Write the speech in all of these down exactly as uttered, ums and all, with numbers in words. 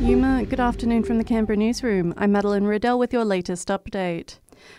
Yuma, good afternoon from the Canberra newsroom. I'm Madeleine Riddell with your latest update.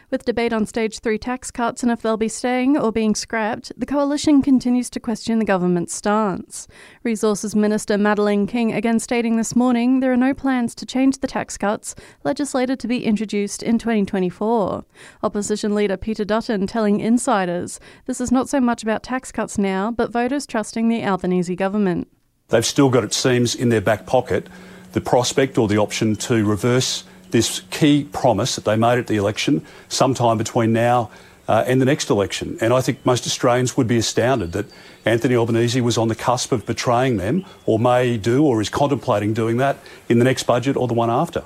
With debate on stage three tax cuts and if they'll be staying or being scrapped, the Coalition continues to question the government's stance. Resources Minister Madeleine King again stating this morning there are no plans to change the tax cuts, legislated to be introduced in twenty twenty-four. Opposition leader Peter Dutton telling insiders this is not so much about tax cuts now, but voters trusting the Albanese government. They've still got, it seems, in their back pocket the prospect or the option to reverse this key promise that they made at the election sometime between now uh, and the next election. And I think most Australians would be astounded that Anthony Albanese was on the cusp of betraying them, or may do, or is contemplating doing that in the next budget or the one after.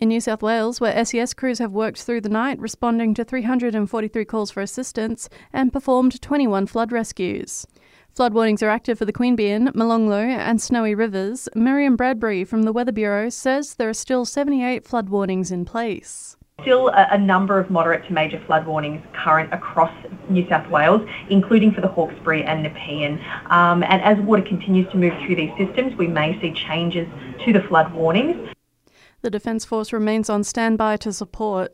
In New South Wales, where S E S crews have worked through the night, responding to three hundred forty-three calls for assistance and performed twenty-one flood rescues. Flood warnings are active for the Queanbeyan, Molonglo and Snowy Rivers. Miriam Bradbury from the Weather Bureau says there are still seventy-eight flood warnings in place. Still a, a number of moderate to major flood warnings current across New South Wales, including for the Hawkesbury and Nepean. Um, and as water continues to move through these systems, we may see changes to the flood warnings. The Defence Force remains on standby to support.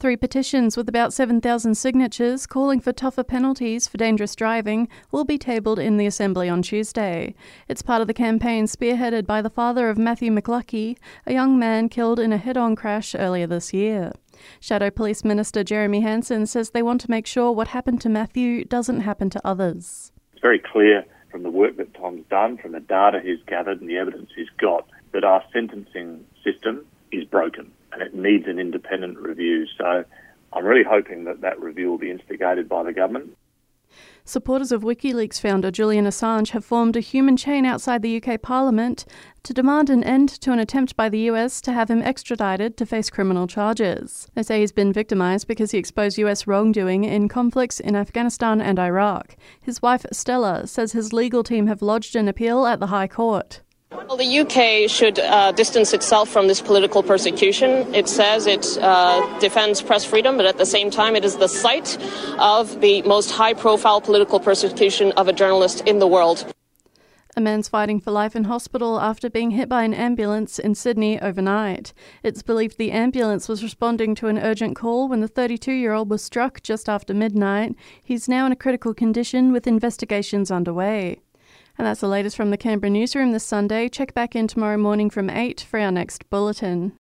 Three petitions with about seven thousand signatures calling for tougher penalties for dangerous driving will be tabled in the Assembly on Tuesday. It's part of the campaign spearheaded by the father of Matthew McLuckie, a young man killed in a head-on crash earlier this year. Shadow Police Minister Jeremy Hansen says they want to make sure what happened to Matthew doesn't happen to others. It's very clear from the work that Tom's done, from the data he's gathered and the evidence he's got, that our sentencing system is broken. And it needs an independent review. So I'm really hoping that that review will be instigated by the government. Supporters of WikiLeaks founder Julian Assange have formed a human chain outside the U K Parliament to demand an end to an attempt by the U S to have him extradited to face criminal charges. They say he's been victimised because he exposed U S wrongdoing in conflicts in Afghanistan and Iraq. His wife, Stella, says his legal team have lodged an appeal at the High Court. Well, the U K should uh, distance itself from this political persecution. It says it uh, defends press freedom, but at the same time it is the site of the most high-profile political persecution of a journalist in the world. A man's fighting for life in hospital after being hit by an ambulance in Sydney overnight. It's believed the ambulance was responding to an urgent call when the thirty-two-year-old was struck just after midnight. He's now in a critical condition with investigations underway. And that's the latest from the Canberra newsroom this Sunday. Check back in tomorrow morning from eight for our next bulletin.